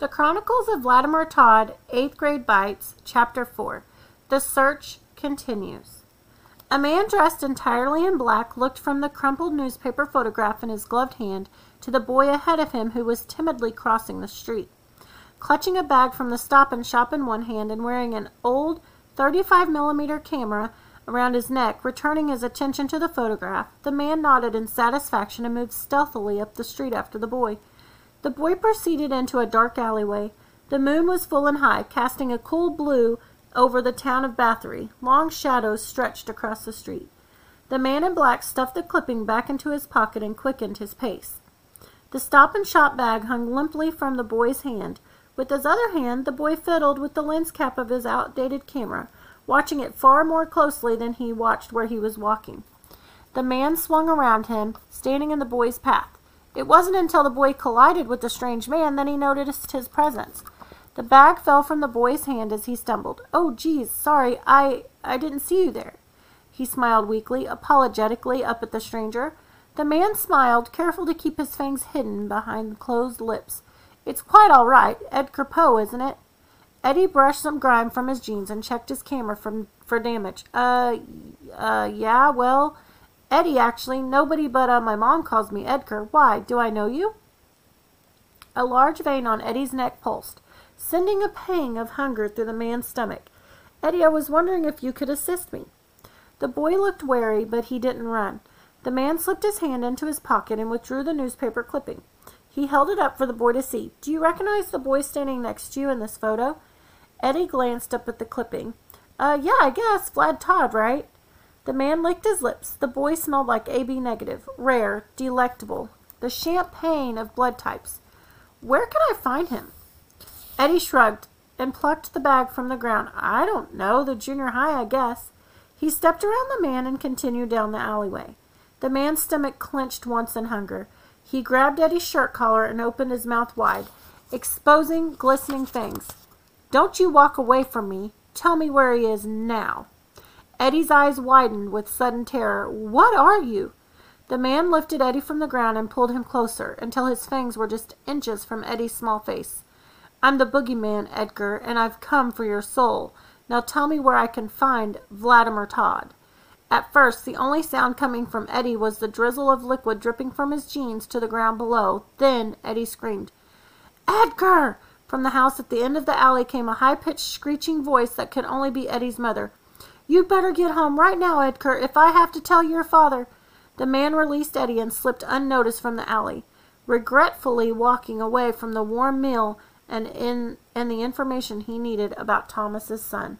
The Chronicles of Vladimir Tod, 8th Grade Bites, Chapter 4. The Search Continues. A man dressed entirely in black looked from the crumpled newspaper photograph in his gloved hand to the boy ahead of him who was timidly crossing the street. Clutching a bag from the Stop and Shop in one hand and wearing an old 35mm camera around his neck, returning his attention to the photograph, the man nodded in satisfaction and moved stealthily up the street after the boy. The boy proceeded into a dark alleyway. The moon was full and high, casting a cool blue over the town of Bathory. Long shadows stretched across the street. The man in black stuffed the clipping back into his pocket and quickened his pace. The Stop and Shop bag hung limply from the boy's hand. With his other hand, the boy fiddled with the lens cap of his outdated camera, watching it far more closely than he watched where he was walking. The man swung around him, standing in the boy's path. It wasn't until the boy collided with the strange man that he noticed his presence. The bag fell from the boy's hand as he stumbled. "Oh, geez, sorry, I didn't see you there." He smiled weakly, apologetically up at the stranger. The man smiled, careful to keep his fangs hidden behind closed lips. "It's quite all right. Edgar Poe, isn't it?" Eddie brushed some grime from his jeans and checked his camera for damage. Yeah, well... Eddie, actually. Nobody but my mom calls me Edgar. Why? Do I know you?" A large vein on Eddie's neck pulsed, sending a pang of hunger through the man's stomach. "Eddie, I was wondering if you could assist me." The boy looked wary, but he didn't run. The man slipped his hand into his pocket and withdrew the newspaper clipping. He held it up for the boy to see. "Do you recognize the boy standing next to you in this photo?" Eddie glanced up at the clipping. Yeah, I guess. Vlad Tod, right?" The man licked his lips. The boy smelled like AB negative, rare, delectable, the champagne of blood types. "Where can I find him?" Eddie shrugged and plucked the bag from the ground. "I don't know, the junior high, I guess." He stepped around the man and continued down the alleyway. The man's stomach clenched once in hunger. He grabbed Eddie's shirt collar and opened his mouth wide, exposing glistening fangs. "Don't you walk away from me. Tell me where he is now." Eddie's eyes widened with sudden terror. "What are you?" The man lifted Eddie from the ground and pulled him closer until his fangs were just inches from Eddie's small face. "I'm the boogeyman, Edgar, and I've come for your soul. Now tell me where I can find Vladimir Tod." At first, the only sound coming from Eddie was the drizzle of liquid dripping from his jeans to the ground below. Then Eddie screamed, "Edgar!" From the house at the end of the alley came a high-pitched, screeching voice that could only be Eddie's mother. "You'd better get home right now, Edgar, if I have to tell your father." The man released Eddie and slipped unnoticed from the alley, regretfully walking away from the warm meal and the information he needed about Thomas's son.